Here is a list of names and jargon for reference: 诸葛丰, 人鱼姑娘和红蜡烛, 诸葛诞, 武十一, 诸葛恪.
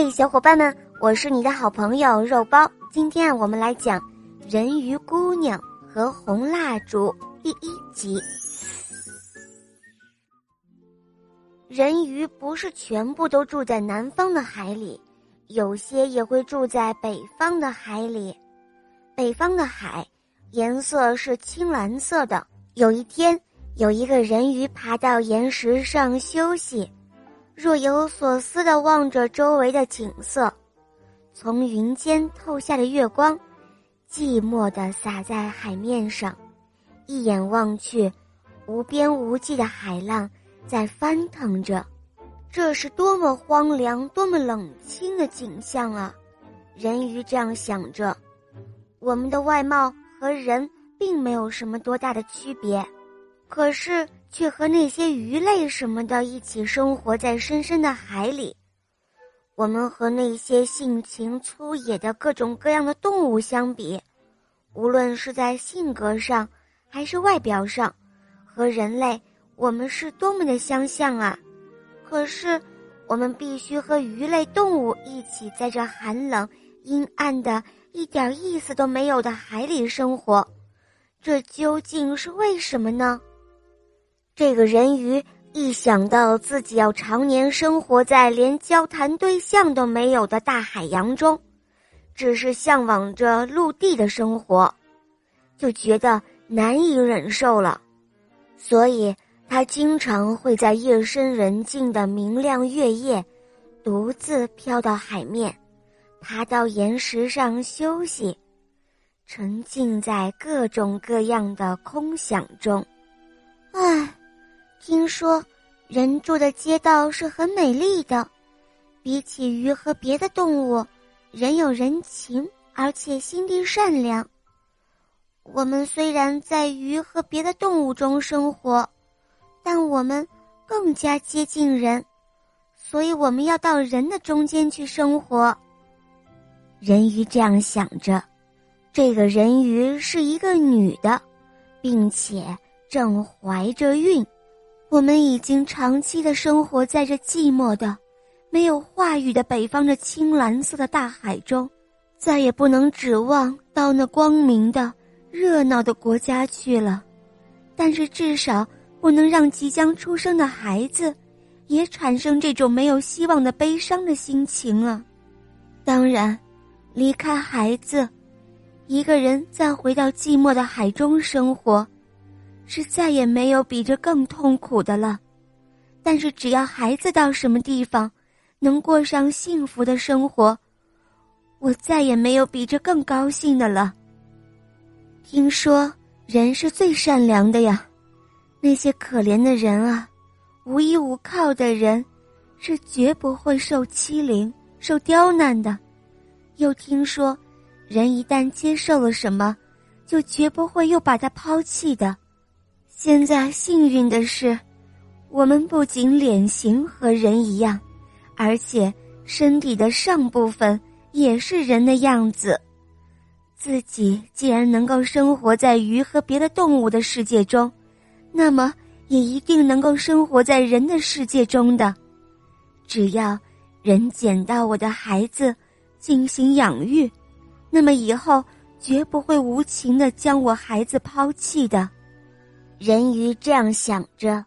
嘿，小伙伴们，我是你的好朋友肉包。今天我们来讲人鱼姑娘和红蜡烛第1集。人鱼不是全部都住在南方的海里，有些也会住在北方的海里。北方的海颜色是青蓝色的。有一天，有一个人鱼爬到岩石上休息，若有所思地望着周围的景色。从云间透下的月光寂寞地洒在海面上，一眼望去，无边无际的海浪在翻腾着。这是多么荒凉，多么冷清的景象啊！人鱼这样想着。我们的外貌和人并没有什么多大的区别，可是却和那些鱼类什么的一起生活在深深的海里。我们和那些性情粗野的各种各样的动物相比，无论是在性格上还是外表上，和人类我们是多么的相像啊！可是我们必须和鱼类动物一起在这寒冷阴暗的一点意思都没有的海里生活，这究竟是为什么呢？这个人鱼一想到自己要常年生活在连交谈对象都没有的大海洋中，只是向往着陆地的生活，就觉得难以忍受了。所以他经常会在夜深人静的明亮月夜独自飘到海面，爬到岩石上休息，沉浸在各种各样的空想中。唉，听说人住的街道是很美丽的，比起鱼和别的动物，人有人情，而且心地善良。我们虽然在鱼和别的动物中生活，但我们更加接近人，所以我们要到人的中间去生活。人鱼这样想着。这个人鱼是一个女的，并且正怀着孕。我们已经长期的生活在这寂寞的没有话语的北方的青蓝色的大海中，再也不能指望到那光明的热闹的国家去了，但是至少不能让即将出生的孩子也产生这种没有希望的悲伤的心情啊。当然，离开孩子，一个人再回到寂寞的海中生活，是再也没有比这更痛苦的了。但是只要孩子到什么地方能过上幸福的生活，我再也没有比这更高兴的了。听说人是最善良的呀，那些可怜的人啊，无依无靠的人是绝不会受欺凌受刁难的。又听说人一旦接受了什么，就绝不会又把它抛弃的。现在幸运的是，我们不仅脸型和人一样，而且身体的上部分也是人的样子。自己既然能够生活在鱼和别的动物的世界中，那么也一定能够生活在人的世界中的。只要人捡到我的孩子进行养育，那么以后绝不会无情地将我孩子抛弃的。人鱼这样想着。